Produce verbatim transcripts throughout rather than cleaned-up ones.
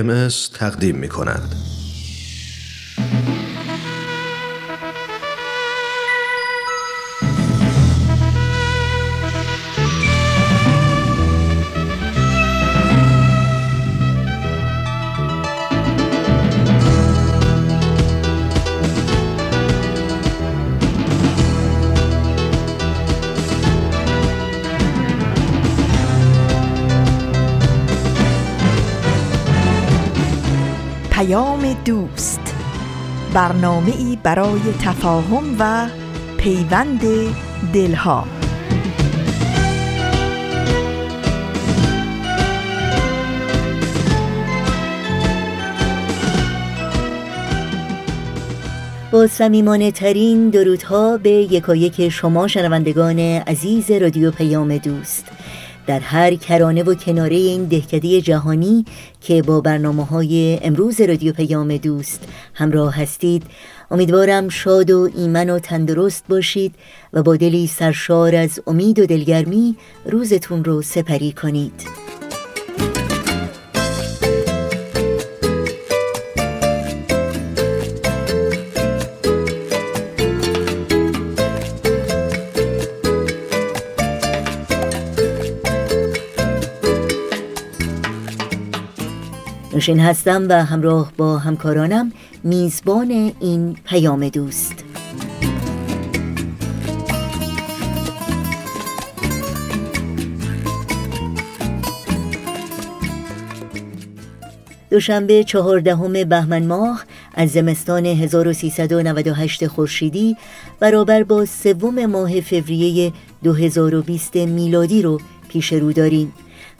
ام اس تقدیم می‌کند. پیام دوست، برنامه‌ای برای تفاهم و پیوند دلها. با صمیمانه‌ترین درودها به یکایک شما شنوندگان عزیز رادیو پیام دوست، در هر کرانه و کناره این دهکده جهانی که با برنامه‌های امروز رادیو پیام دوست همراه هستید، امیدوارم شاد و ایمن و تندرست باشید و با دلی سرشار از امید و دلگرمی روزتون رو سپری کنید. نوشین هستم و همراه با همکارانم میزبان این پیام دوست. دوشنبه چهاردهم بهمن ماه از زمستان هزار و سیصد و نود و هشت خورشیدی برابر با سوم ماه فوریه دو هزار و بیست میلادی رو پیش رو داریم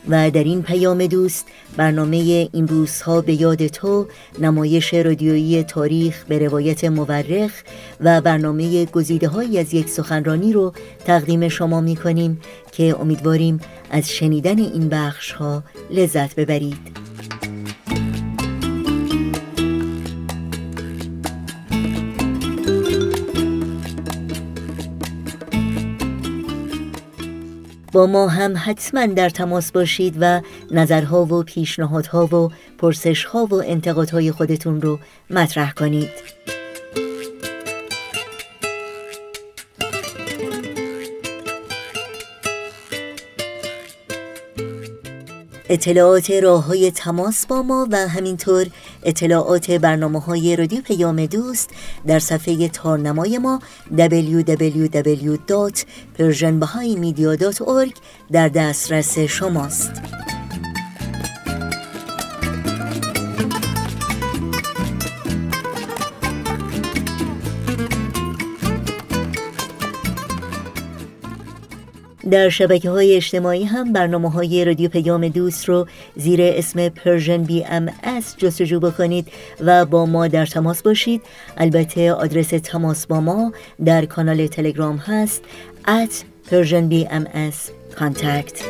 و در این پیام دوست، برنامه این روزها به یاد تو، نمایش رادیویی تاریخ به روایت مورخ و برنامه گزیده‌هایی از یک سخنرانی رو تقدیم شما می‌کنیم که امیدواریم از شنیدن این بخش‌ها لذت ببرید. با ما هم حتما در تماس باشید و نظرها و پیشنهادها و پرسشها و انتقادهای خودتون رو مطرح کنید. اطلاعات راه‌های تماس با ما و همینطور اطلاعات برنامه‌های رادیو پیام دوست در صفحه تارنمای ما دبلیو دبلیو دبلیو دات پرژن بهائی مدیا دات او آر جی در دسترس شماست. در شبکه‌های اجتماعی هم برنامه‌های رادیو پیام دوست رو زیر اسم Persian بی ام اس جستجو بکنید و با ما در تماس باشید. البته آدرس تماس با ما در کانال تلگرام هست ات پرژن بی ام اس کانتکت.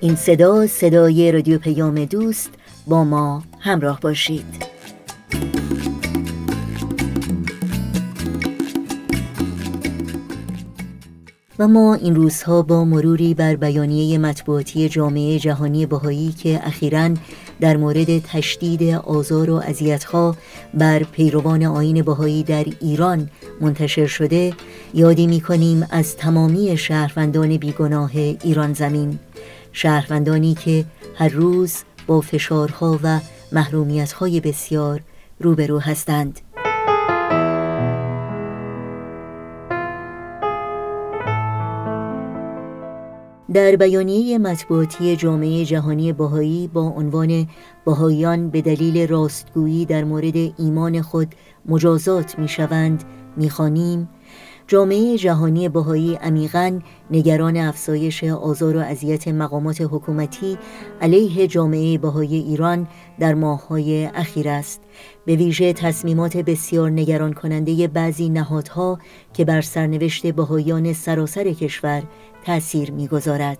این صدا صدای رادیو پیام دوست، با ما همراه باشید. و ما این روزها با مروری بر بیانیه مطبوعاتی جامعه جهانی بهائی که اخیراً در مورد تشدید آزار و اذیت‌ها بر پیروان آیین بهائی در ایران منتشر شده، یادی می‌کنیم از تمامی شهروندان بیگناه ایران زمین، شهروندانی که هر روز با فشارها و محرومیت‌های بسیار روبرو هستند. در بیانیه مطبوعاتی جامعه جهانی بهائی با عنوان بهائیان به دلیل راستگویی در مورد ایمان خود مجازات میشوند میخوانیم: جامعه جهانی بهائی عمیقاً نگران افزایش آزار و اذیت مقامات حکومتی علیه جامعه بهائی ایران در ماه‌های اخیر است، به ویژه تصمیمات بسیار نگران کننده بعضی نهادها که بر سرنوشت بهائیان سراسر کشور تأثیر می‌گذارد.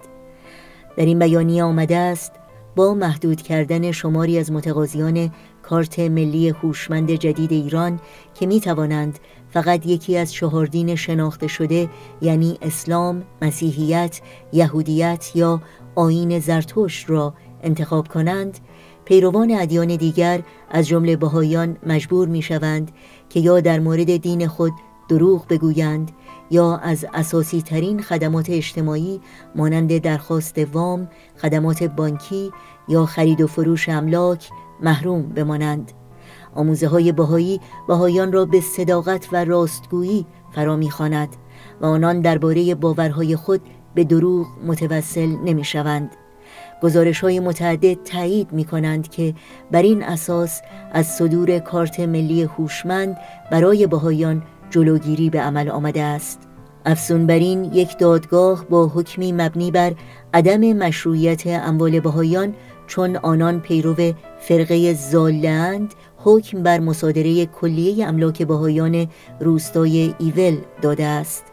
در این بیانیه آمده است: با محدود کردن شماری از متقاضیان کارت ملی هوشمند جدید ایران که می‌توانند فقط یکی از چهار دین شناخته شده، یعنی اسلام، مسیحیت، یهودیت یا آیین زرتشت را انتخاب کنند، پیروان ادیان دیگر از جمله بهائیان مجبور میشوند که یا در مورد دین خود دروغ بگویند یا از اساسی ترین خدمات اجتماعی مانند درخواست وام، خدمات بانکی یا خرید و فروش املاک محروم بمانند. آموزه های بهائی بهائیان را به صداقت و راستگویی فرا میخواند و آنان درباره باورهای خود به دروغ متوسل نمیشوند. گزارش‌های متعدد تایید می‌کنند که بر این اساس از صدور کارت ملی هوشمند برای بهائیان جلوگیری به عمل آمده است. افزون بر این، یک دادگاه با حکمی مبنی بر عدم مشروعیت اموال بهائیان چون آنان پیرو فرقه ضاله‌اند حکم بر مصادره کلیه املاک بهائیان روستای ایول داده است.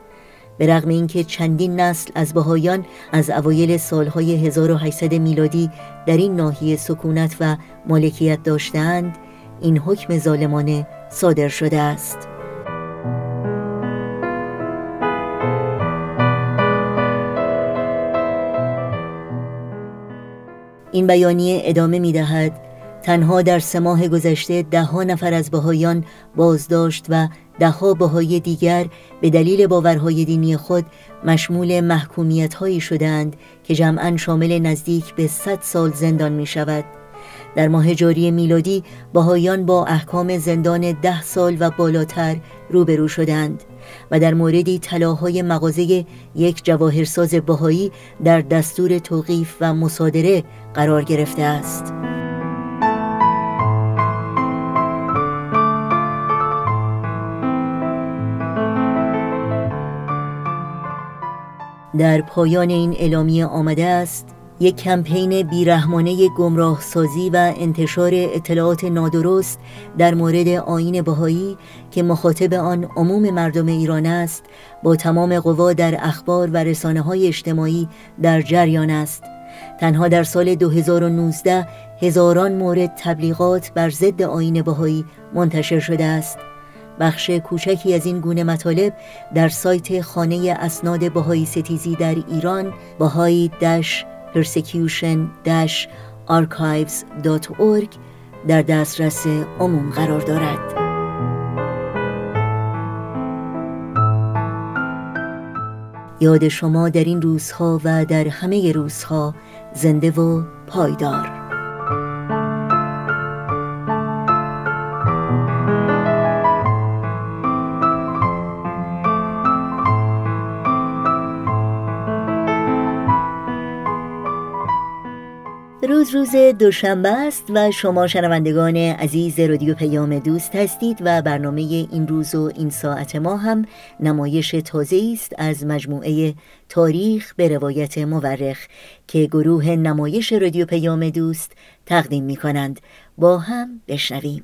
به رغم اینکه چندین نسل از بهائیان از اوایل سالهای هزار و هشتصد میلادی در این ناحیه سکونت و مالکیت داشتند، این حکم ظالمانه صادر شده است. این بیانیه ادامه می دهد: تنها در سه ماه گذشته ده ها نفر از بهائیان بازداشت و ده ها بهائی دیگر به دلیل باورهای دینی خود مشمول محکومیت هایی شدند که جمعاً شامل نزدیک به صد سال زندان می شود. در ماه جاری میلادی بهائیان با احکام زندان ده سال و بالاتر روبرو شدند و در موردی طلاهای مغازه یک جواهرساز بهائی در دستور توقیف و مصادره قرار گرفته است. در پایان این اعلامیه آمده است: یک کمپین بیرحمانه گمراه سازی و انتشار اطلاعات نادرست در مورد آیین بهائی که مخاطب آن عموم مردم ایران است، با تمام قوا در اخبار و رسانه‌های اجتماعی در جریان است. تنها در سال دو هزار و نوزده هزاران مورد تبلیغات بر ضد آیین بهائی منتشر شده است. بخش کوچکی از این گونه مطالب در سایت خانه اسناد بهائی ستیزی در ایران بهائی پرسیکیوشن آرکایوز دات اورگ در دسترس عموم قرار دارد. یاد شما در این روزها و در همه روزها زنده و پایدار. روز روز دوشنبه است و شما شنوندگان عزیز رادیو پیام دوست هستید و برنامه این روز و این ساعت ما هم نمایش تازه‌ای است از مجموعه تاریخ به روایت مورخ که گروه نمایش رادیو پیام دوست تقدیم می‌کنند. با هم بشنویم.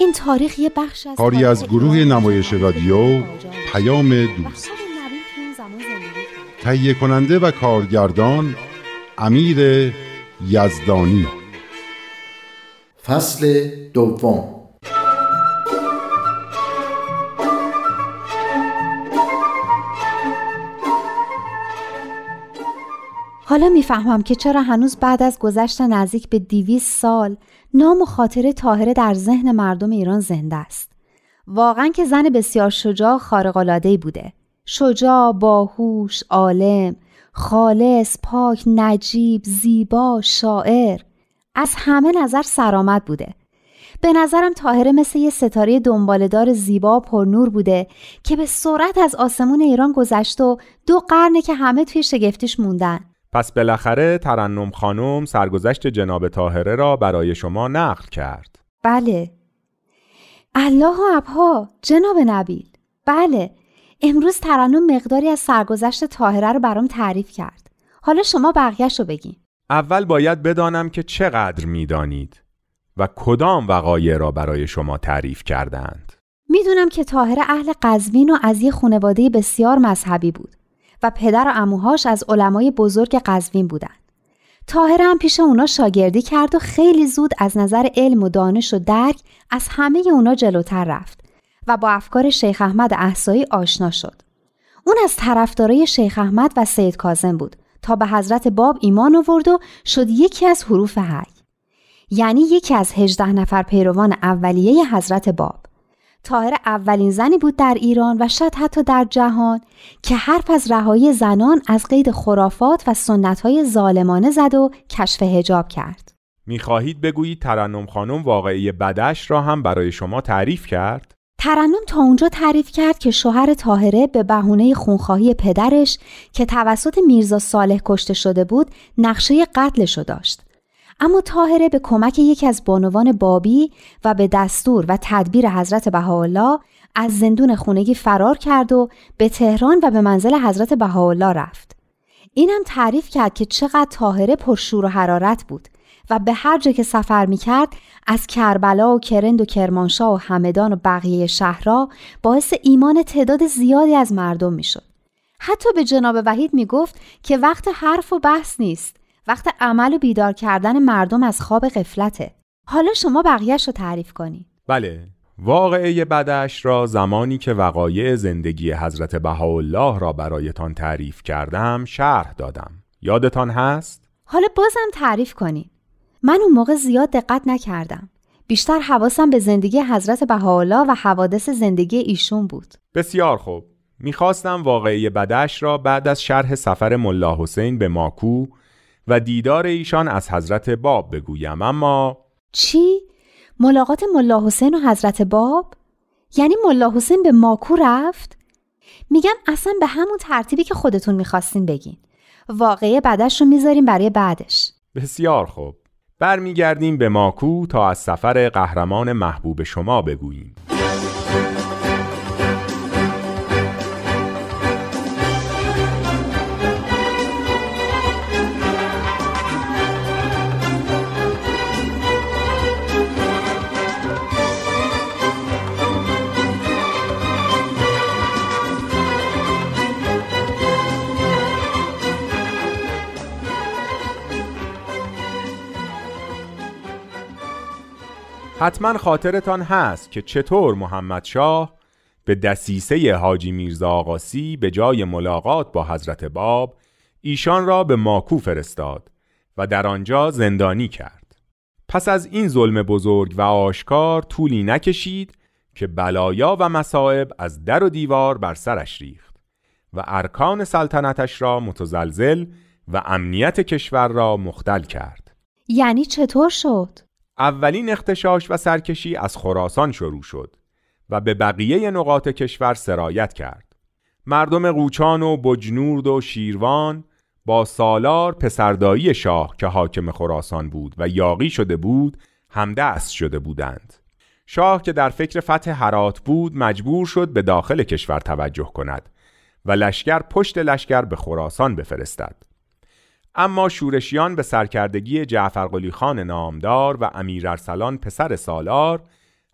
این تاریخ یه بخش از کاری از گروه نمایش رادیو پیام دوست. تهیه کننده و کارگردان امیر یزدانی. فصل دوم. حالا میفهمم که چرا هنوز بعد از گذشت نزدیک به دویست سال نام و خاطره طاهره در ذهن مردم ایران زنده است. واقعا که زن بسیار شجاع، خارق‌العاده‌ای بوده. شجاع، باهوش، عالم، خالص، پاک، نجیب، زیبا، شاعر. از همه نظر سرآمد بوده. به نظرم طاهره مثل یه ستاره دنباله‌دار زیبا پرنور بوده که به سرعت از آسمون ایران گذشت و دو قرنه که همه توی شگفتیش موندن. پس بالاخره ترنم خانم سرگذشت جناب طاهره را برای شما نقل کرد. بله. الله ابها جناب نبیل. بله. امروز ترنم مقداری از سرگذشت طاهره رو برام تعریف کرد. حالا شما بقیه‌شو بگین. اول باید بدانم که چقدر میدانید و کدام وقایع را برای شما تعریف کردند. میدونم که طاهره اهل قزوین و از یه خانواده بسیار مذهبی بود و پدر و عموهاش از علمای بزرگ قزوین بودند. طاهره هم پیش اونا شاگردی کرد و خیلی زود از نظر علم و دانش و درک از همه اونا جلوتر رفت و با افکار شیخ احمد احسایی آشنا شد. اون از طرفدارای شیخ احمد و سید کاظم بود تا به حضرت باب ایمان آورد و شد یکی از حروف حق، یعنی یکی از هجده نفر پیروان اولیه حضرت باب. طاهره اولین زنی بود در ایران و شاید حتی در جهان که حرف از رهایی زنان از قید خرافات و سنت‌های ظالمانه زد و کشف حجاب کرد. می‌خواهید بگویید ترنم خانم واقعه بدش را هم برای شما تعریف کرد؟ ترنم تا اونجا تعریف کرد که شوهر طاهره به بهونه خونخواهی پدرش که توسط میرزا صالح کشته شده بود نقشه قتلش را داشت. اما طاهره به کمک یکی از بانوان بابی و به دستور و تدبیر حضرت بهاءالله از زندون خونگی فرار کرد و به تهران و به منزل حضرت بهاءالله رفت. اینم تعریف کرد که چقدر طاهره پرشور و حرارت بود و به هر جا که سفر می‌کرد از کربلا و کرند و کرمانشاه و همدان و بقیه شهرها باعث ایمان تعداد زیادی از مردم می‌شد. حتی به جناب وحید می‌گفت که وقت حرف و بحث نیست، وقت عمل و بیدار کردن مردم از خواب غفلته. حالا شما بقیه‌اش رو تعریف کنید. بله، واقعه بدش را زمانی که وقایع زندگی حضرت بهاءالله را برایتان تعریف کردم شرح دادم. یادتان هست؟ حالا بازم تعریف کنید. من اون موقع زیاد دقت نکردم. بیشتر حواسم به زندگی حضرت بهاءالله و حوادث زندگی ایشون بود. بسیار خوب. می‌خواستم واقعه بدش را بعد از شرح سفر ملا حسین به ماکو و دیدار ایشان از حضرت باب بگویم. اما چی؟ ملاقات ملا حسین و حضرت باب؟ یعنی ملا حسین به ماکو رفت؟ میگم اصلا به همون ترتیبی که خودتون میخواستین بگین. واقعه بعدش رو میذاریم برای بعدش. بسیار خوب. برمیگردیم به ماکو تا از سفر قهرمان محبوب شما بگوییم. حتما خاطرتان هست که چطور محمد شاه به دسیسه حاجی میرزا آقاسی به جای ملاقات با حضرت باب ایشان را به ماکو فرستاد و در آنجا زندانی کرد. پس از این ظلم بزرگ و آشکار طولی نکشید که بلایا و مصائب از در و دیوار بر سرش ریخت و ارکان سلطنتش را متزلزل و امنیت کشور را مختل کرد. یعنی چطور شد؟ اولین اغتشاش و سرکشی از خراسان شروع شد و به بقیه نقاط کشور سرایت کرد. مردم قوچان و بجنورد و شیروان با سالار پسردایی شاه که حاکم خراسان بود و یاغی شده بود همدست شده بودند. شاه که در فکر فتح هرات بود مجبور شد به داخل کشور توجه کند و لشکر پشت لشکر به خراسان بفرستد. اما شورشیان به سرکردگی جعفرقلی خان نامدار و امیرارسلان پسر سالار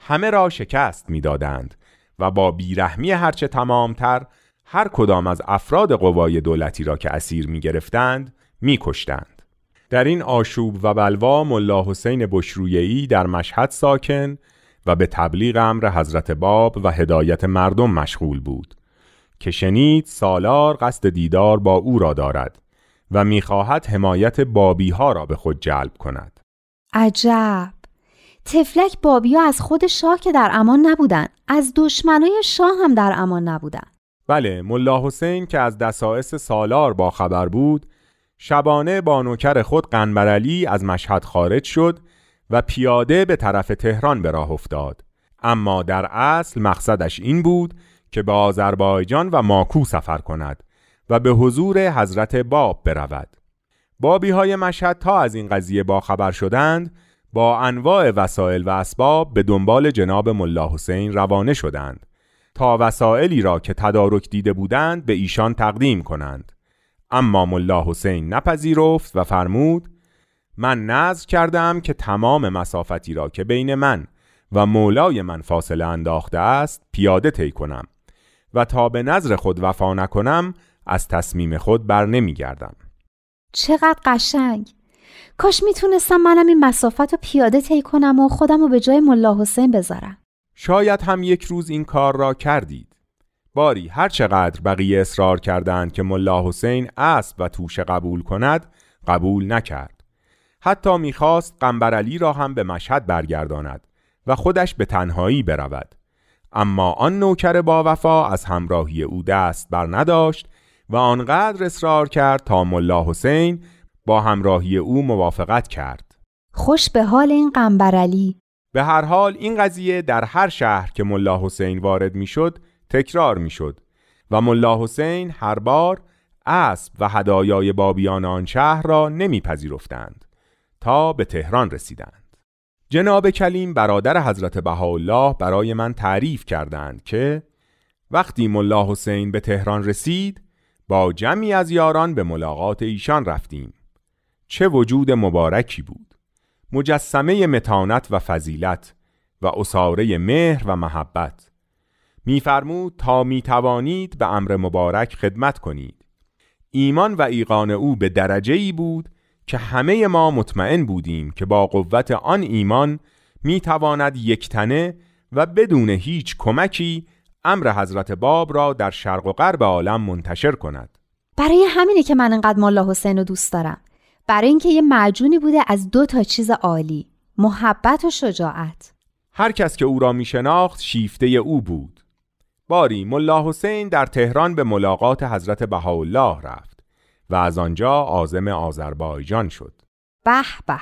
همه را شکست می‌دادند و با بیرحمی هرچه تمامتر هر کدام از افراد قوای دولتی را که اسیر می‌گرفتند می‌کشتند. در این آشوب و بلوا ملا حسین بشرویه‌ای در مشهد ساکن و به تبلیغ امر حضرت باب و هدایت مردم مشغول بود که شنید سالار قصد دیدار با او را دارد و میخواهد حمایت بابی ها را به خود جلب کند. عجب! تفلک بابی ها از خود شاه که در امان نبودن، از دشمنای شاه هم در امان نبودن. بله، ملا حسین که از دسائس سالار با خبر بود، شبانه با نوکر خود قنبر علی از مشهد خارج شد و پیاده به طرف تهران به راه افتاد، اما در اصل مقصدش این بود که به آذربایجان و ماکو سفر کند و به حضور حضرت باب برود. بابی های مشهد تا از این قضیه باخبر شدند، با انواع وسایل و اسباب به دنبال جناب ملا حسین روانه شدند تا وسایلی را که تدارک دیده بودند به ایشان تقدیم کنند. اما ملا حسین نپذیرفت و فرمود: من نذر کردم که تمام مسافتی را که بین من و مولای من فاصله انداخته است پیاده طی کنم و تا به نذر خود وفا نکنم از تصمیم خود بر نمی گردم. چقدر قشنگ! کاش میتونستم منم این مسافت رو پیاده طی کنم و خودم رو به جای ملا حسین بذارم. شاید هم یک روز این کار را کردید. باری هر چقدر بقیه اصرار کردند که ملا حسین اسب و توشه قبول کند، قبول نکرد. حتی میخواست قنبر علی را هم به مشهد برگرداند و خودش به تنهایی برود، اما آن نوکر با وفا از همراهی او دست بر نداشت و آنقدر اصرار کرد تا ملا حسین با همراهی او موافقت کرد. خوش به حال این قنبر علی. به هر حال این قضیه در هر شهر که ملا حسین وارد میشد تکرار میشد و ملا حسین هر بار اسب و هدایای بابیان آن شهر را نمیپذیرفتند تا به تهران رسیدند. جناب کلیم برادر حضرت بهاءالله برای من تعریف کردند که وقتی ملا حسین به تهران رسید با جمعی از یاران به ملاقات ایشان رفتیم. چه وجود مبارکی بود! مجسمه متانت و فضیلت و اساره مهر و محبت. می‌فرمود تا می‌توانید به امر مبارک خدمت کنید. ایمان و ایقان او به درجه‌ای بود که همه ما مطمئن بودیم که با قوت آن ایمان می‌تواند یکتنه و بدون هیچ کمکی امر حضرت باب را در شرق و غرب عالم منتشر کند. برای همینه که من انقدر ملا حسین رو دوست دارم. برای اینکه یه معجونی بوده از دو تا چیز عالی: محبت و شجاعت. هر کس که او را می شناخت شیفته او بود. باری ملا حسین در تهران به ملاقات حضرت بهاءالله رفت و از آنجا عازم آذربایجان شد. به به!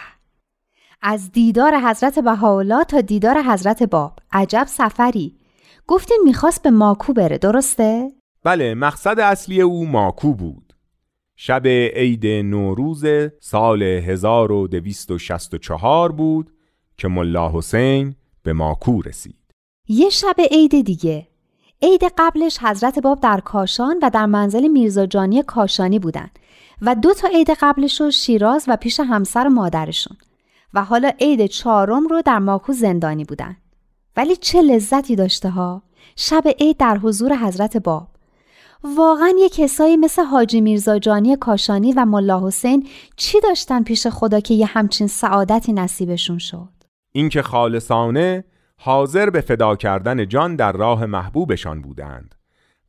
از دیدار حضرت بهاءالله تا دیدار حضرت باب، عجب سفری! گفتین میخواست به ماکو بره، درسته؟ بله، مقصد اصلی او ماکو بود. شب عید نوروز سال هزار و دویست و شصت و چهار بود که ملا حسین به ماکو رسید. یه شب عید دیگه. عید قبلش حضرت باب در کاشان و در منزل میرزا جانی کاشانی بودن و دو تا عید قبلش رو شیراز و پیش همسر مادرشون و حالا عید چهارم رو در ماکو زندانی بودن. ولی چه لذتی داشته ها! شب عید در حضور حضرت باب. واقعا یه کسایی مثل حاجی میرزا جانی کاشانی و ملا حسین چی داشتن پیش خدا که یه همچین سعادتی نصیبشون شد؟ اینکه خالصانه حاضر به فدا کردن جان در راه محبوبشان بودند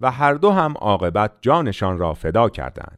و هر دو هم عاقبت جانشان را فدا کردند.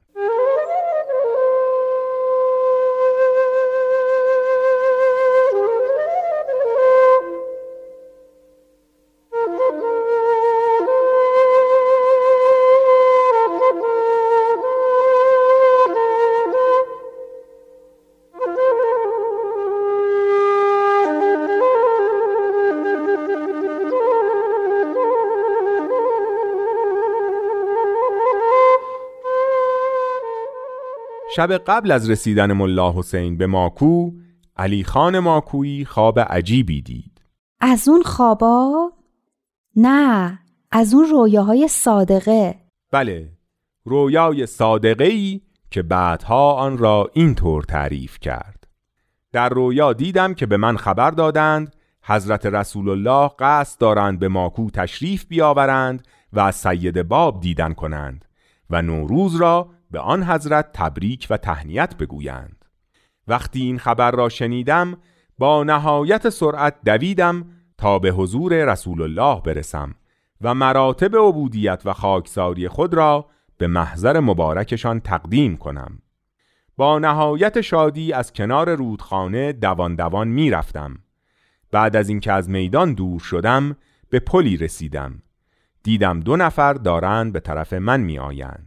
شب قبل از رسیدن ملا حسین به ماکو، علی خان ماکویی خواب عجیبی دید. از اون خوابا؟ نه، از اون رویاهای صادقه. بله، رویای صادقه‌ای که بعدها آن را اینطور تعریف کرد: در رویا دیدم که به من خبر دادند حضرت رسول الله قصد دارند به ماکو تشریف بیاورند و از سید باب دیدن کنند و نوروز را به آن حضرت تبریک و تهنیت بگویند. وقتی این خبر را شنیدم با نهایت سرعت دویدم تا به حضور رسول الله برسم و مراتب عبودیت و خاکساری خود را به محضر مبارکشان تقدیم کنم. با نهایت شادی از کنار رودخانه دوان دوان می رفتم. بعد از اینکه از میدان دور شدم به پلی رسیدم. دیدم دو نفر دارند به طرف من می آیند.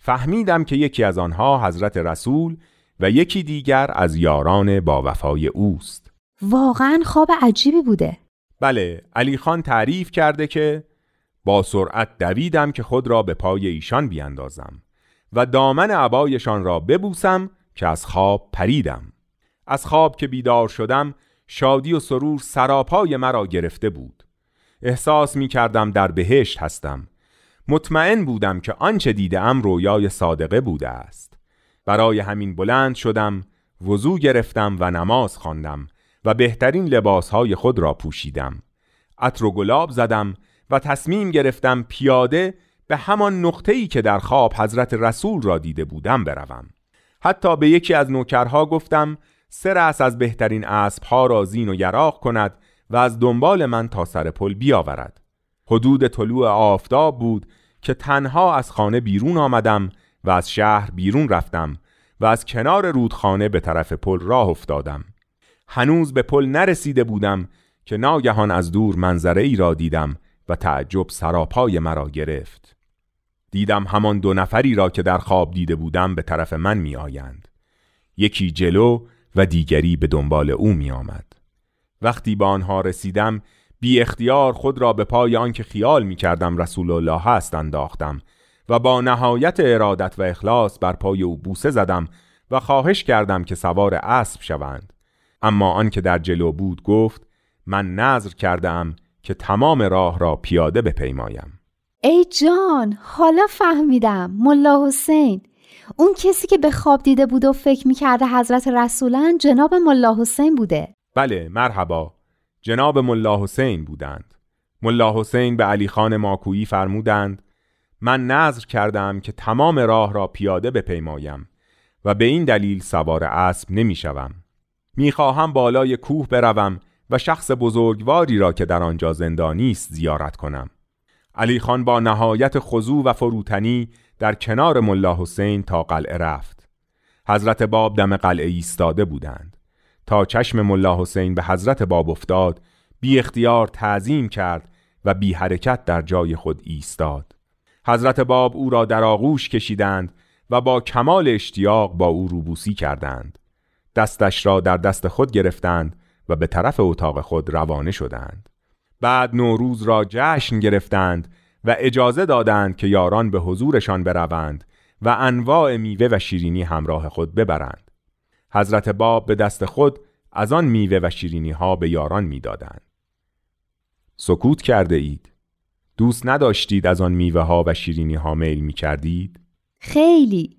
فهمیدم که یکی از آنها حضرت رسول و یکی دیگر از یاران با وفای اوست. واقعاً خواب عجیبی بوده. بله، علی خان تعریف کرده که با سرعت دویدم که خود را به پای ایشان بیاندازم و دامن عبایشان را ببوسم که از خواب پریدم. از خواب که بیدار شدم شادی و سرور سراپای مرا گرفته بود. احساس می کردم در بهشت هستم. مطمئن بودم که آنچه دیدم رویای صادقه بوده است. برای همین بلند شدم، وضو گرفتم و نماز خواندم و بهترین لباسهای خود را پوشیدم. عطر و گلاب زدم و تصمیم گرفتم پیاده به همان نقطه‌ای که در خواب حضرت رسول را دیده بودم بروم. حتی به یکی از نوکرها گفتم سه رأس از بهترین اسب‌ها را زین و یراق کند و از دنبال من تا سر پل بیاورد. حدود طلوع آفتاب بود که تنها از خانه بیرون آمدم و از شهر بیرون رفتم و از کنار رودخانه به طرف پل راه افتادم. هنوز به پل نرسیده بودم که ناگهان از دور منظره‌ای را دیدم و تعجب سراپای مرا گرفت. دیدم همان دو نفری را که در خواب دیده بودم به طرف من می آیند. یکی جلو و دیگری به دنبال او می آمد. وقتی به آنها رسیدم بی اختیار خود را به پای آن که خیال می کردم رسول الله هست انداختم و با نهایت ارادت و اخلاص بر پای او بوسه زدم و خواهش کردم که سوار اسب شوند. اما آن که در جلو بود گفت من نذر کردم که تمام راه را پیاده بپیمایم. ای جان، حالا فهمیدم. ملا حسین، اون کسی که به خواب دیده بود و فکر میکرده حضرت رسولن، جناب ملا حسین بوده. بله، مرحبا، جناب ملا حسین بودند. ملا حسین به علی خان ماکویی فرمودند من نذر کردم که تمام راه را پیاده بپیمایم و به این دلیل سوار اسب نمیشوم. میخواهم بالای کوه بروم و شخص بزرگواری را که در آنجا زندانی است زیارت کنم. علی خان با نهایت خضوع و فروتنی در کنار ملا حسین تا قلعه رفت. حضرت باب دم قلعه ایستاده بودند. تا چشم ملا حسین به حضرت باب افتاد بی اختیار تعظیم کرد و بی حرکت در جای خود ایستاد. حضرت باب او را در آغوش کشیدند و با کمال اشتیاق با او روبوسی کردند. دستش را در دست خود گرفتند و به طرف اتاق خود روانه شدند. بعد نوروز را جشن گرفتند و اجازه دادند که یاران به حضورشان بروند و انواع میوه و شیرینی همراه خود ببرند. حضرت باب به دست خود از آن میوه و شیرینی ها به یاران می دادند. سکوت کرده اید؟ دوست نداشتید از آن میوه ها و شیرینی ها میل می کردید؟ خیلی.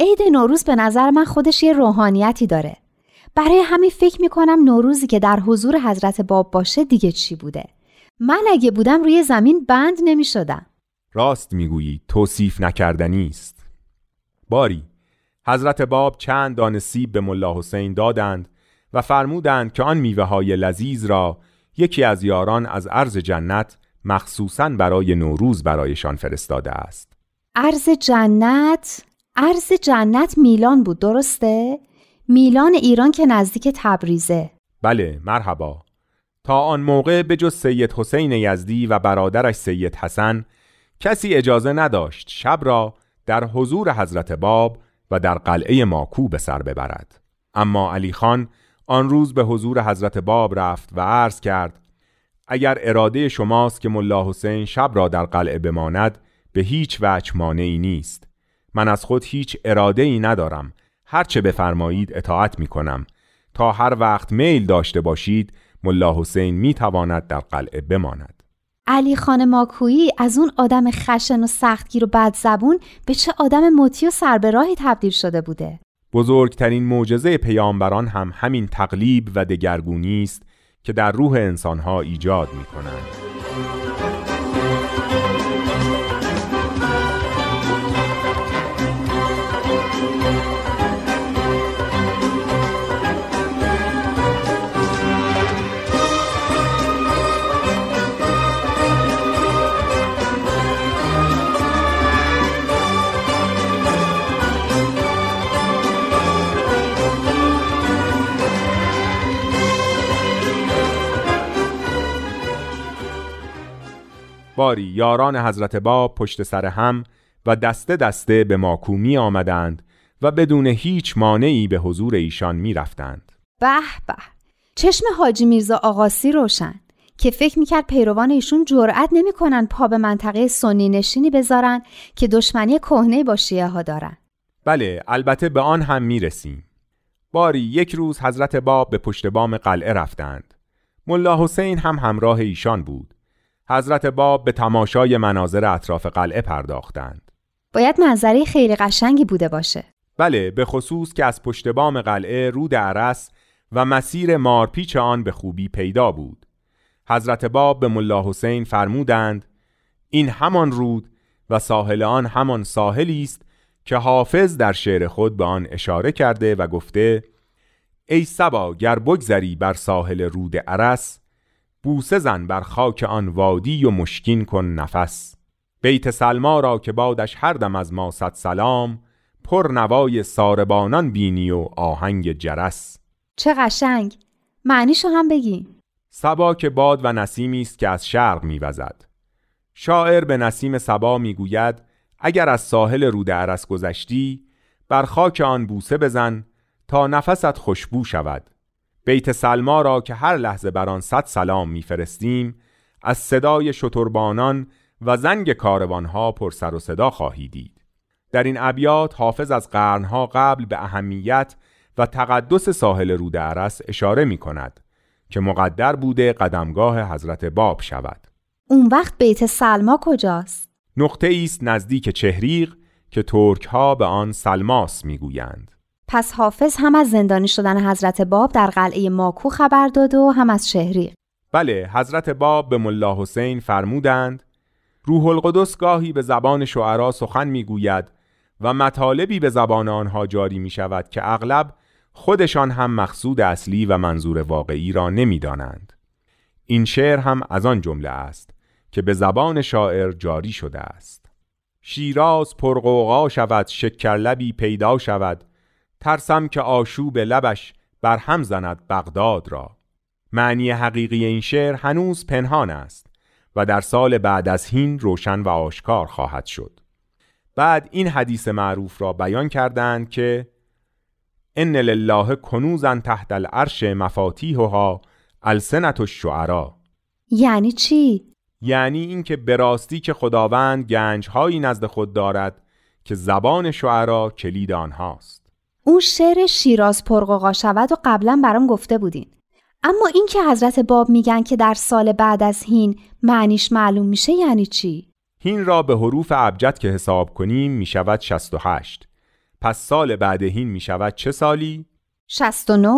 عید نوروز به نظر من خودش یه روحانیتی داره. برای همین فکر میکنم نوروزی که در حضور حضرت باب باشه دیگه چی بوده؟ من اگه بودم روی زمین بند نمی شدم. راست میگویی، توصیف نکردنی است. باری، حضرت باب چند دانه سیب به ملا حسین دادند و فرمودند که آن میوه های لذیذ را یکی از یاران از ارض جنت مخصوصاً برای نوروز برایشان فرستاده است. ارض جنت؟ ارض جنت میلان بود، درسته؟ میلان ایران که نزدیک تبریزه. بله، مرحبا. تا آن موقع به جز سید حسین یزدی و برادرش سید حسن کسی اجازه نداشت شب را در حضور حضرت باب و در قلعه ماکو به سر ببرد. اما علی خان آن روز به حضور حضرت باب رفت و عرض کرد اگر اراده شماست که ملا حسین شب را در قلعه بماند به هیچ وجه مانعی نیست. من از خود هیچ اراده‌ای ندارم، هرچه بفرمایید اطاعت می کنم. تا هر وقت میل داشته باشید ملا حسین می تواند در قلعه بماند. علی خان ماکویی از اون آدم خشن و سختگیر و بد زبون به چه آدم مطیع و سربراهی تبدیل شده بوده. بزرگترین معجزه پیامبران هم همین تقلیب و دگرگونی است که در روح انسانها ایجاد می کنند. باری، یاران حضرت باب پشت سر هم و دسته دسته به ماکو می آمدند و بدون هیچ مانعی به حضور ایشان می رفتند. به به، چشم حاجی میرزا آقاسی روشن که فکر میکرد پیروان ایشون جرئت نمیکنن پا به منطقه سنی نشینی بذارن که دشمنی کهنه با شیعه ها دارن. بله، البته به آن هم میرسیم. باری یک روز حضرت باب به پشت بام قلعه رفتند. ملا حسین هم همراه ایشان بود. حضرت باب به تماشای مناظر اطراف قلعه پرداختند. باید منظری خیلی قشنگی بوده باشه. بله، به خصوص که از پشت بام قلعه رود عرص و مسیر مارپیچ آن به خوبی پیدا بود. حضرت باب به ملا حسین فرمودند: این همان رود و ساحل آن همان ساحلی است که حافظ در شعر خود به آن اشاره کرده و گفته: ای صبا گر بگذری بر ساحل رود عرس، بوسه زن بر خاک آن وادی و مشکین کن نفس. بیت سلما را که بادش هر دم از ما صد سلام، پر نوای ساربانان بینی و آهنگ جرس. چه قشنگ، معنیشو هم بگی. صبا که باد و نسیمی است که از شرق می‌وزد. شاعر به نسیم صبا میگوید: اگر از ساحل رود عرس گذشتی، بر خاک آن بوسه بزن تا نفست خوشبو شود. بیت سلما را که هر لحظه بر آن صد سلام میفرستیم، از صدای شتربانان و زنگ کاروانها پر سر و صدا خواهی دید. در این ابیات حافظ از قرنها قبل به اهمیت و تقدس ساحل رود عرس اشاره می‌کند که مقدر بوده قدمگاه حضرت باب شود. اون وقت بیت سلما کجاست؟ نقطه ایست نزدیک چهریق که ترک‌ها به آن سلماس می‌گویند. پس حافظ هم از زندانی شدن حضرت باب در قلعه ماکو خبر داد و هم از چهریق. بله، حضرت باب به ملا حسین فرمودند: روح القدس گاهی به زبان شعرا سخن می‌گوید و مطالبی به زبان آنها جاری می‌شود که اغلب خودشان هم مقصود اصلی و منظور واقعی را نمی‌دانند. این شعر هم از آن جمله است که به زبان شاعر جاری شده است. شیراز پرغوغا شود، شکرلبی پیدا شود، ترسم که آشوب لبش برهم زند بغداد را. معنی حقیقی این شعر هنوز پنهان است و در سال بعد از هین روشن و آشکار خواهد شد. بعد این حدیث معروف را بیان کردند که ان لله کنوزن تحت العرش مفاتیحها السنة الشعراء. یعنی چی؟ یعنی اینکه به راستی که خداوند گنج‌هایی نزد خود دارد که زبان شعرا کلید آنهاست. اون شعر شیراز پرغوغا شود و قبلا برام گفته بودین. اما این که حضرت باب میگن که در سال بعد از هین معنیش معلوم میشه یعنی چی؟ هین را به حروف ابجد که حساب کنیم میشود شصت و هشت. پس سال بعد هین میشود چه سالی؟ شصت و نه.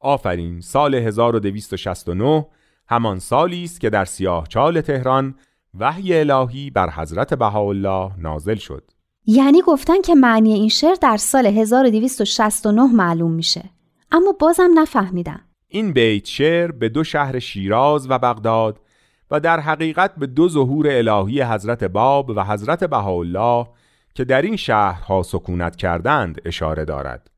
آفرین، سال هزار و دویست و شصت و نه همان سالی است که در سیاهچال تهران وحی الهی بر حضرت بهاءالله نازل شد. یعنی گفتن که معنی این شعر در سال هزار و دویست و شصت و نه معلوم میشه. اما بازم نفهمیدم. این بیت شعر به دو شهر شیراز و بغداد و در حقیقت به دو ظهور الهی حضرت باب و حضرت بهاءالله که در این شهرها سکونت کردند اشاره دارد.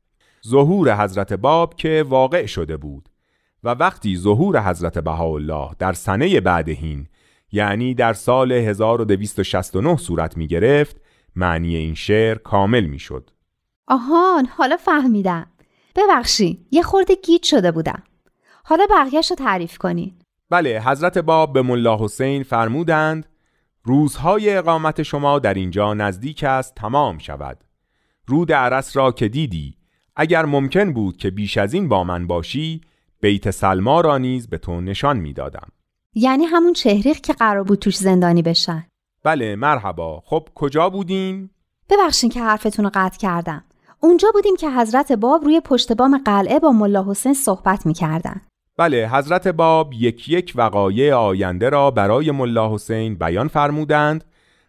ظهور حضرت باب که واقع شده بود و وقتی ظهور حضرت بهاءالله در سنه بعد هین یعنی در سال هزار و دویست و شصت و نه صورت می گرفت، معنی این شعر کامل می شد. آهان، حالا فهمیدم. ببخشی، یه خورده گیج شده بودم. حالا بقیه‌شو تعریف کنین. بله، حضرت باب به ملا حسین فرمودند: روزهای اقامت شما در اینجا نزدیک است تمام شود. رود عرس را که دیدی، اگر ممکن بود که بیش از این با من باشی، بیت سلما را نیز به تو نشان می دادم. یعنی همون چهریق که قرار بود توش زندانی بشن. بله، مرحبا. خب کجا بودیم؟ ببخشین که حرفتون رو قطع کردم. اونجا بودیم که حضرت باب روی پشت بام قلعه با ملا حسین صحبت می‌کردن. بله، حضرت باب یک یک وقایع آینده را برای ملا حسین بیان فرمودند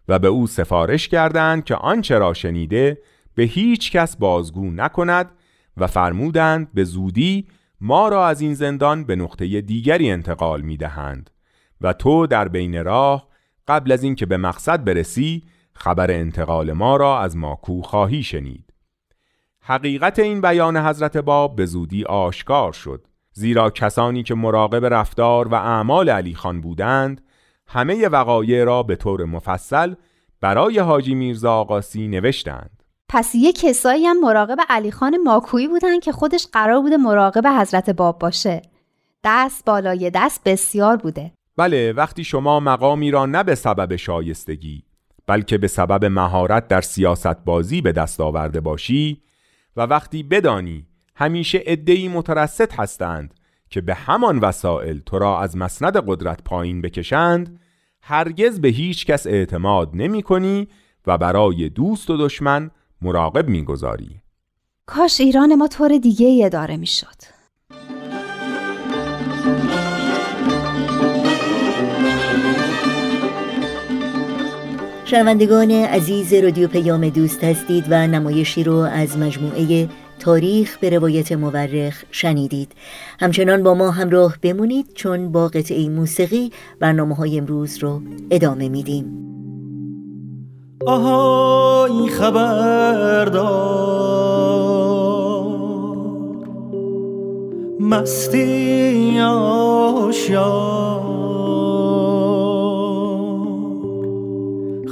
و به او سفارش کردند که آنچه را شنیده به هیچ کس بازگو نکند و فرمودند به زودی ما را از این زندان به نقطه دیگری انتقال می‌دهند و تو در بین راه قبل از اینکه به مقصد برسی خبر انتقال ما را از ماکو خواهی شنید. حقیقت این بیان حضرت باب به زودی آشکار شد، زیرا کسانی که مراقب رفتار و اعمال علی خان بودند همه وقایع را به طور مفصل برای حاجی میرزا آقاسی نوشتند. پس یه کسایی هم مراقب علی خان ماکویی بودند که خودش قرار بود مراقب حضرت باب باشه. دست بالای دست بسیار بوده. بله، وقتی شما مقامی را نه به سبب شایستگی بلکه به سبب مهارت در سیاست بازی به دست آورده باشی و وقتی بدانی همیشه عده‌ای مترصد هستند که به همان وسایل تو را از مسند قدرت پایین بکشند، هرگز به هیچ کس اعتماد نمی کنی و برای دوست و دشمن مراقب می گذاری. کاش ایران ما طور دیگه اداره می شد. شنوندگان عزیز رادیو پیام دوست هستید و نمایشی رو از مجموعه تاریخ به روایت مورخ شنیدید. همچنان با ما همراه بمونید چون با قطعه موسیقی برنامه‌های امروز رو ادامه میدیم. آهای خبردار مستی آشیار،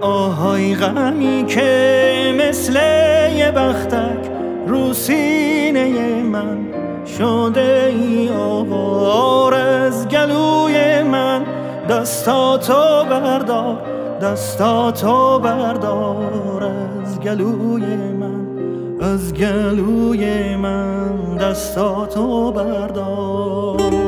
آهای غمی که مثل یه بختک رو سینه من شده ای آوار، از گلوی من دستاتو بردار، دستاتو بردار، از گلوی من، از گلوی من دستاتو بردار.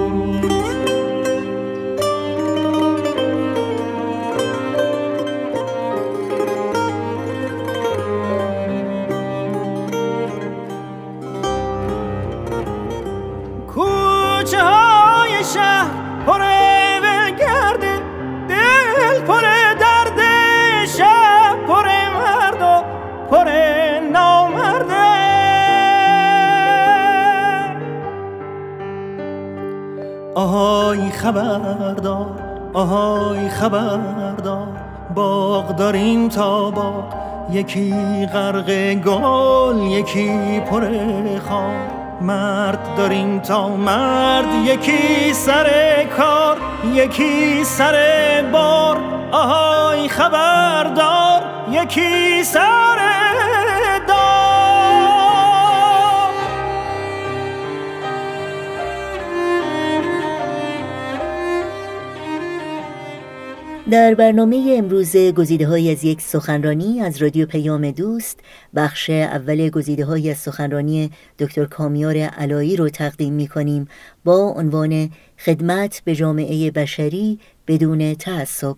آهای خبردار، آهای خبردار، باغ داریم تا باغ، یکی غرق گل یکی پر خار، مرد داریم تا مرد، یکی سر کار یکی سر بار. آهای خبردار، یکی سر در برنامه امروز گزیده‌هایی از یک سخنرانی از رادیو پیام دوست. بخش اول گزیده‌هایی از سخنرانی دکتر کامیار علایی رو تقدیم می‌کنیم با عنوان خدمت به جامعه بشری بدون تعصب.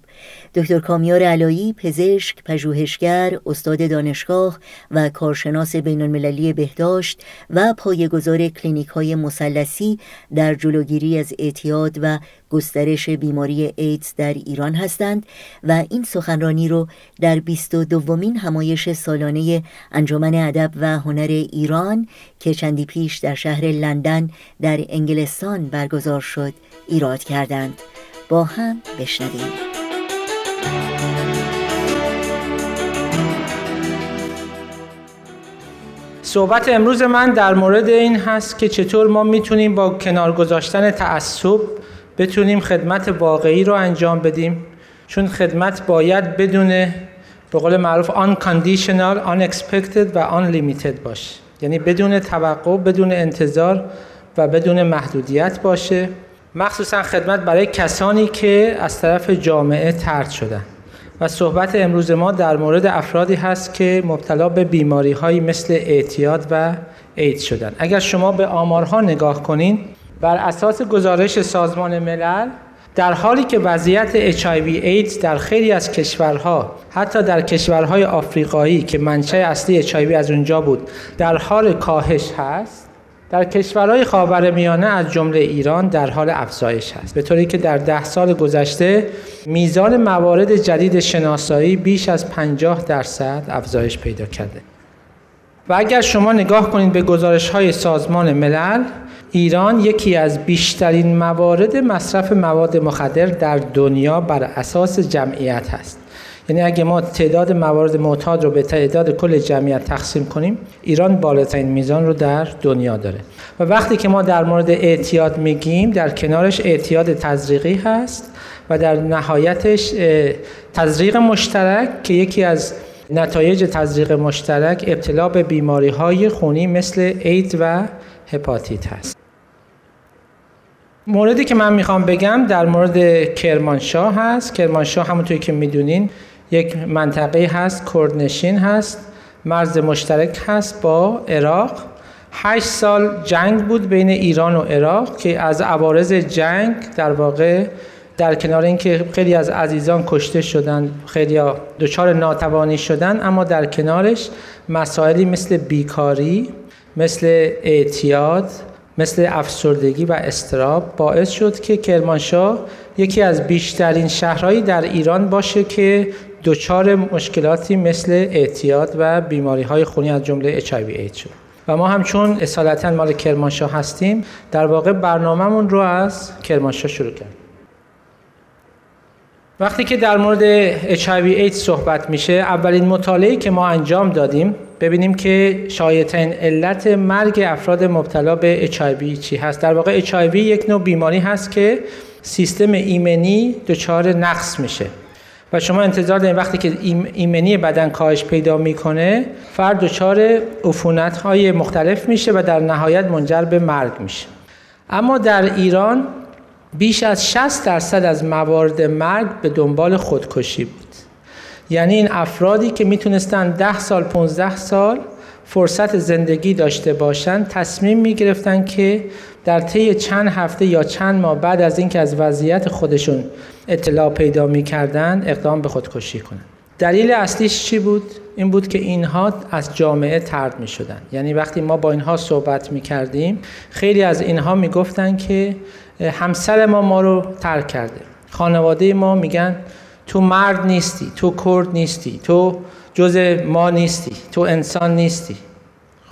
دکتر کامیار علایی پزشک، پژوهشگر، استاد دانشگاه و کارشناس بین‌المللی بهداشت و پایه‌گذار کلینیک‌های مثلثی در جلوگیری از اعتیاد و گسترش بیماری ایدز در ایران هستند و این سخنرانی رو در بیست و دومین همایش سالانه انجمن ادب و هنر ایران که چندی پیش در شهر لندن در انگلستان برگزار شد ایراد کردند. با هم بشنویم. صحبت امروز من در مورد این هست که چطور ما میتونیم با کنار گذاشتن تعصب بتونیم خدمت واقعی رو انجام بدیم، چون خدمت باید بدون به قول معروف unconditional, unexpected و unlimited باشه، یعنی بدون توقع، بدون انتظار و بدون محدودیت باشه، مخصوصا خدمت برای کسانی که از طرف جامعه طرد شدن. و صحبت امروز ما در مورد افرادی هست که مبتلا به بیماری‌هایی مثل اعتیاد و ایدز شدن. اگر شما به آمارها نگاه کنین، بر اساس گزارش سازمان ملل، در حالی که وضعیت اچ آی وی ایدز در خیلی از کشورها، حتی در کشورهای آفریقایی که منشأ اصلی اچ آی وی از اونجا بود، در حال کاهش هست، در کشورهای خاورمیانه از جمله ایران در حال افزایش است، به طوری که در ده سال گذشته میزان موارد جدید شناسایی بیش از پنجاه درصد افزایش پیدا کرده. و اگر شما نگاه کنید به گزارش‌های سازمان ملل، ایران یکی از بیشترین موارد مصرف مواد مخدر در دنیا بر اساس جمعیت هست. یعنی اگه ما تعداد موارد معتاد رو به تعداد کل جمعیت تقسیم کنیم، ایران بالاترین میزان رو در دنیا داره. و وقتی که ما در مورد اعتیاد میگیم، در کنارش اعتیاد تزریقی هست و در نهایتش تزریق مشترک که یکی از نتایج تزریق مشترک ابتلا به بیماری‌های خونی مثل اید و هپاتیت هست. موردی که من میخوام بگم در مورد کرمانشاه هست. کرمانشاه همونطوری که میدونین یک منطقه هست، کردنشین هست، مرز مشترک هست با عراق. هشت سال جنگ بود بین ایران و عراق که از عوارض جنگ در واقع، در کنار اینکه خیلی از عزیزان کشته شدن، خیلی دچار ناتوانی شدن، اما در کنارش مسائلی مثل بیکاری، مثل اعتیاد، مثل افسردگی و اضطراب باعث شد که کرمانشاه یکی از بیشترین شهرهایی در ایران باشه که دچار مشکلاتی مثل اعتیاد و بیماری‌های خونی از جمله اچ آی وی ایدز شد. و ما همچون اصالتاً مال کرمانشاه هستیم، در واقع برنامه‌مون رو از کرمانشاه شروع کردیم. وقتی که در مورد اچ آی وی ایدز صحبت میشه، اولین مطالعه‌ای که ما انجام دادیم ببینیم که شایع‌ترین علت مرگ افراد مبتلا به اچ آی وی چی هست. در واقع اچ آی وی یک نوع بیماری هست که سیستم ایمنی دچار نقص میشه و شما انتظار دارید وقتی که ایمنی بدن کاهش پیدا میکنه، فرد دچار عفونت‌های مختلف میشه و در نهایت منجر به مرگ میشه. اما در ایران بیش از شصت درصد از موارد مرگ به دنبال خودکشی بود. یعنی این افرادی که میتونستن ده سال پانزده سال فرصت زندگی داشته باشن، تصمیم میگرفتن که در طی چند هفته یا چند ماه بعد از اینکه از وضعیت خودشون اطلاع پیدا میکردن، اقدام به خودکشی کنن. دلیل اصلیش چی بود؟ این بود که اینها از جامعه طرد میشدن. یعنی وقتی ما با اینها صحبت میکردیم، خیلی از اینها میگفتن که همسر ما ما رو ترک کرده، خانواده ما میگن تو مرد نیستی، تو کرد نیستی، تو جزء ما نیستی، تو انسان نیستی.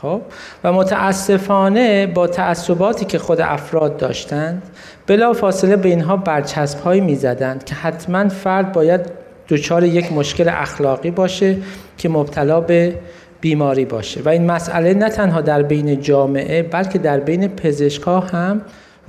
خب و متاسفانه با تعصباتی که خود افراد داشتند، بلا فاصله به اینها برچسب‌هایی می‌زدند که حتماً فرد باید دچار یک مشکل اخلاقی باشه که مبتلا به بیماری باشه. و این مسئله نه تنها در بین جامعه بلکه در بین پزشک‌ها هم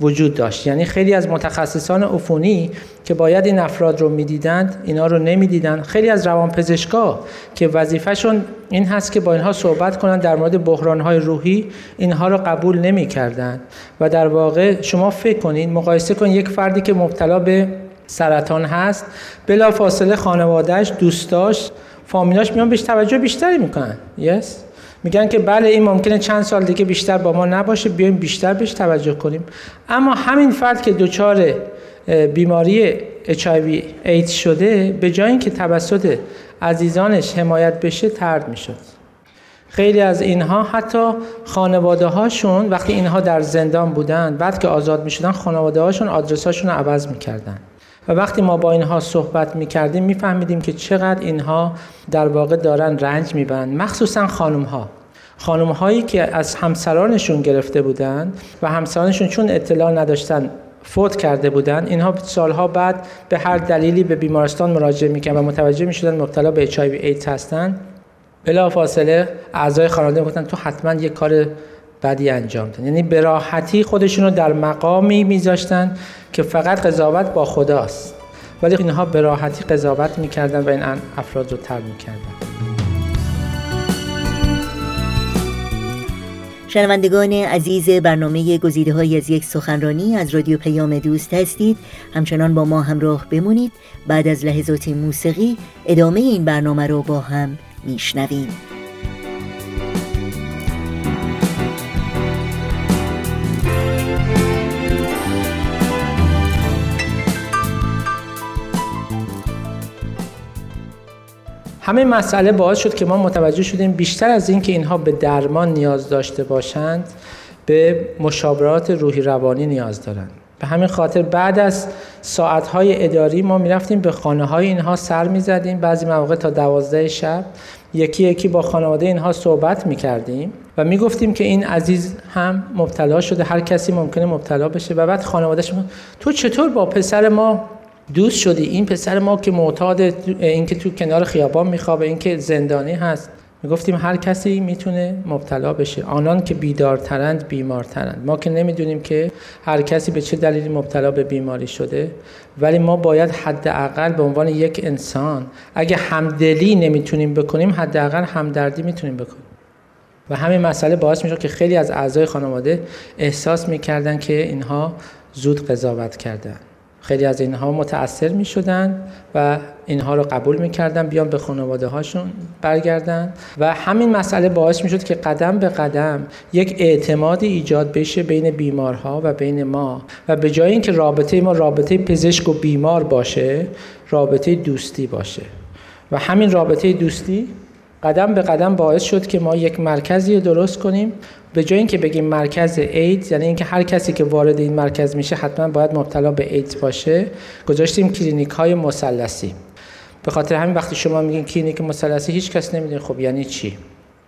وجود داشت. یعنی خیلی از متخصصان عفونی که باید این افراد رو میدیدند، اینا رو نمیدیدند. خیلی از روانپزشکا که وظیفهشون این هست که با اینها صحبت کنن در مورد بحرانهای روحی، اینها رو قبول نمیکردند. و در واقع شما فکر کنین، مقایسه کنین یک فردی که مبتلا به سرطان هست، بلا فاصله خانوادهش، دوستاش، فامیلاش میان بهش توجه بیشتری میکنن. yes. میگن که بله این ممکنه چند سال دیگه بیشتر با ما نباشه، بیایم بیشتر بهش توجه کنیم. اما همین فرد که دچار بیماری اچ آی وی ایدز شده، به جای اینکه توسط عزیزانش حمایت بشه، طرد میشد. خیلی از اینها حتی خانواده هاشون وقتی اینها در زندان بودن، بعد که آزاد میشدن، خانواده هاشون آدرساشون رو عوض میکردن. و وقتی ما با اینها صحبت میکردیم، میفهمیدیم که چقدر اینها در واقع دارن رنج میبرن. مخصوصا خانمها، خانمهایی که از همسرانشون گرفته بودن و همسرانشون چون اطلاع نداشتن فوت کرده بودن، اینها سالها بعد به هر دلیلی به بیمارستان مراجعه میکنن و متوجه میشدن مبتلا به اچ آی وی ایدز هستن. بلافاصله اعضای خانواده میگفتن تو حتما یک کار بعدی انجام دادن. یعنی به راحتی خودشون رو در مقامی میذاشتن که فقط قضاوت با خداست، ولی اینها به راحتی قضاوت میکردن و این افراد رو طرد میکردن. شنوندگان عزیز، برنامه گزیده‌هایی از یک سخنرانی از رادیو پیام دوست هستید. همچنان با ما همراه بمونید. بعد از لحظات موسیقی ادامه این برنامه رو با هم میشنویم. همین مسئله باعث شد که ما متوجه شدیم بیشتر از این که اینها به درمان نیاز داشته باشند، به مشاورات روحی روانی نیاز دارند. به همین خاطر بعد از ساعت‌های اداری ما می‌رفتیم به خانه‌های اینها سر می‌زدیم، بعضی مواقع تا دوازده شب یکی یکی با خانواده اینها صحبت می‌کردیم و می‌گفتیم که این عزیز هم مبتلا شده، هر کسی ممکنه مبتلا بشه. و بعد خانواده‌اش تو چطور با پسر ما دوست شدی؟ این پسر ما که معتاد، این که تو کنار خیابان می‌خوابه، این که زندانی هست. میگفتیم هر کسی میتونه مبتلا بشه، آنان که بیدارترند بیمارترند. ما که نمیدونیم که هر کسی به چه دلیلی مبتلا به بیماری شده، ولی ما باید حداقل به عنوان یک انسان، اگه همدلی نمیتونیم بکنیم حداقل همدردی میتونیم بکنیم. و همین مسئله باعث میشه که خیلی از اعضای خانواده احساس میکردن که اینها زود قضاوت کردن، خیلی از اینها متأثر می شدن و اینها رو قبول می کردن بیان به خانواده هاشون برگردن. و همین مسئله باعث می شد که قدم به قدم یک اعتمادی ایجاد بشه بین بیمارها و بین ما، و به جای اینکه رابطه ما رابطه پزشک و بیمار باشه، رابطه دوستی باشه. و همین رابطه دوستی قدم به قدم باعث شد که ما یک مرکزی رو درست کنیم. به جای اینکه بگیم مرکز ایدز، یعنی اینکه هر کسی که وارد این مرکز میشه حتما باید مبتلا به ایدز باشه، گذاشتیم کلینیک های مثلثی. به خاطر همین وقتی شما میگین کلینیک مثلثی هیچ کس نمیدونه خب یعنی چی.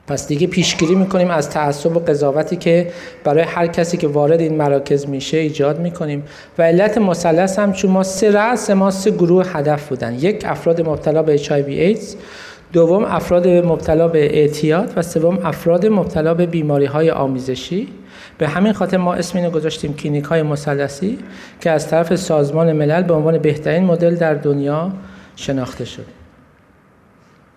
پس دیگه پیشگیری میکنیم از تعصب و قضاوتی که برای هر کسی که وارد این مراکز میشه ایجاد میکنیم. و علت مثلث هم چون ما سه رأس ما سه گروه هدف بودن: یک، افراد مبتلا به اچ آی وی ایدز، دوم، افراد مبتلا به اعتیاد، و سوم، افراد مبتلا به بیماری‌های آمیزشی. به همین خاطر ما اسم اینو گذاشتیم کلینیک‌های مثلثی که از طرف سازمان ملل به عنوان بهترین مدل در دنیا شناخته شد.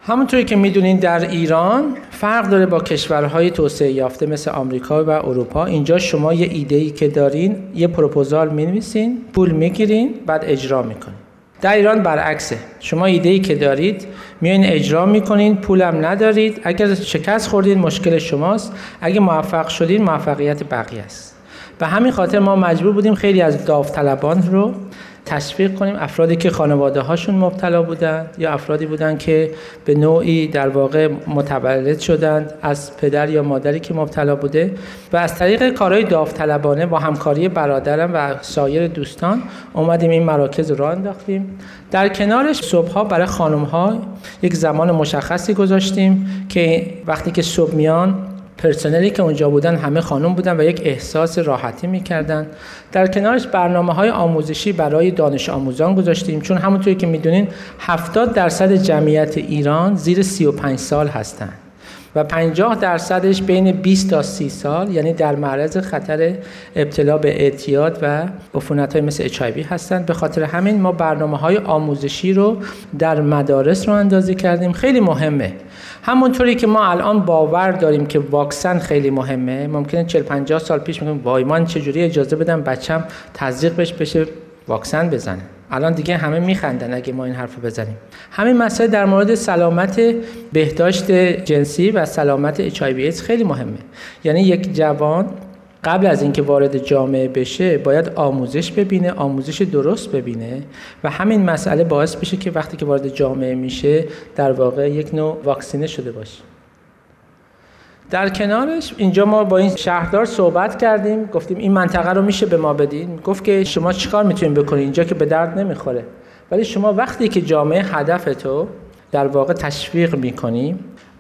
همونطوری که می‌دونین در ایران فرق داره با کشورهای توسعه یافته مثل آمریکا و اروپا. اینجا شما یه ایده‌ای که دارین، یه پروپوزال می‌نویسین، پول می‌گیرین، بعد اجرا می‌کنین. در ایران برعکسه، شما ایده‌ای که دارید میاین اجرا میکنین، پولم ندارید، اگر شکست خوردین مشکل شماست، اگه موفق شدین موفقیت بقیه است. به همین خاطر ما مجبور بودیم خیلی از داوطلبان رو تشویق کنیم، افرادی که خانواده هاشون مبتلا بودند یا افرادی بودند که به نوعی در واقع متولد شدند از پدر یا مادری که مبتلا بوده، و از طریق کارهای داوطلبانه با همکاری برادرم و سایر دوستان اومدیم این مراکز رو انداختیم. در کنارش صبح‌ها برای خانم‌ها یک زمان مشخصی گذاشتیم که وقتی که صبح میان پرسنلی که اونجا بودن همه خانم بودن و یک احساس راحتی می‌کردن. در کنارش برنامه‌های آموزشی برای دانش آموزان گذاشتیم، چون همونطوری که می‌دونین هفتاد درصد جمعیت ایران زیر سی و پنج سال هستن و پنجاه درصدش بین بیست تا سی سال، یعنی در معرض خطر ابتلا به اعتیاد و عفونت‌های مثل اچ آی وی هستن. به خاطر همین ما برنامه‌های آموزشی رو در مدارس رو اندازی کردیم. خیلی مهمه. همونطوری که ما الان باور داریم که واکسن خیلی مهمه، ممکنه چهل پنجاه سال پیش میگیم وای من چجوری اجازه بدم بچم تزریق بش بشه واکسن بزنه، الان دیگه همه میخندن اگه ما این حرفو بزنیم. همین مسئله در مورد سلامت بهداشت جنسی و سلامت اچ آی وی ایدز خیلی مهمه، یعنی یک جوان قبل از اینکه وارد جامعه بشه باید آموزش ببینه، آموزش درست ببینه، و همین مسئله باعث بشه که وقتی که وارد جامعه میشه در واقع یک نوع واکسینه شده باشه. در کنارش اینجا ما با این شهردار صحبت کردیم، گفتیم این منطقه رو میشه به ما بدین. گفت که شما چیکار میتونین بکنین اینجا که به درد نمیخوره، ولی شما وقتی که جامعه هدفتو در واقع تشویق میکنی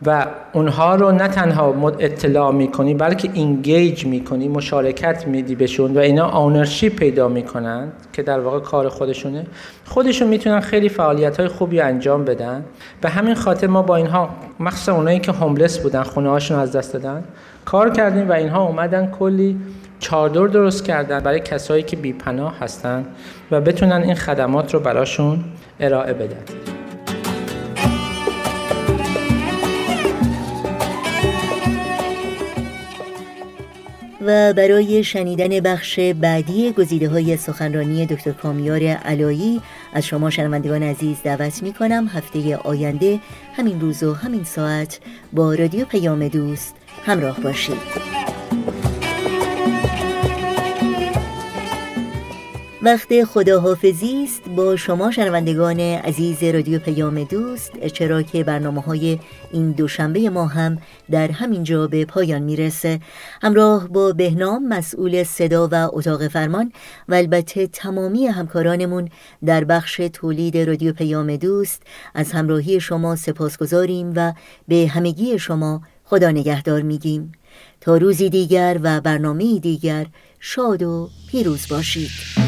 و اونها رو نه تنها اطلاع میکنی بلکه اینگیج میکنی، مشارکت میدی بهشون و اینا آنرشیپ پیدا میکنن که در واقع کار خودشونه، خودشون میتونن خیلی فعالیت‌های خوبی انجام بدن. به همین خاطر ما با اینها، مخصوصا اونایی که هوملس بودن، خونه‌هاشون از دست دادن، کار کردیم و اینها اومدن کلی چادر درست کردن برای کسایی که بی پناه هستن و بتونن این خدمات رو براشون ارائه بدن. و برای شنیدن بخش بعدی گزیده‌های سخنرانی دکتر کامیار علایی از شما شنوندگان عزیز دعوت می‌کنم هفته آینده همین روز و همین ساعت با رادیو پیام دوست همراه باشید. وقت خداحافظی است با شما شنوندگان عزیز رادیو پیام دوست، چرا که برنامه‌های این دوشنبه ما هم در همین جا به پایان میرسه. همراه با بهنام مسئول صدا و اتاق فرمان و البته تمامی همکارانمون در بخش تولید رادیو پیام دوست از همراهی شما سپاسگزاریم و به همگی شما خدا نگهدار میگیم تا روزی دیگر و برنامه‌ای دیگر. شاد و پیروز باشید.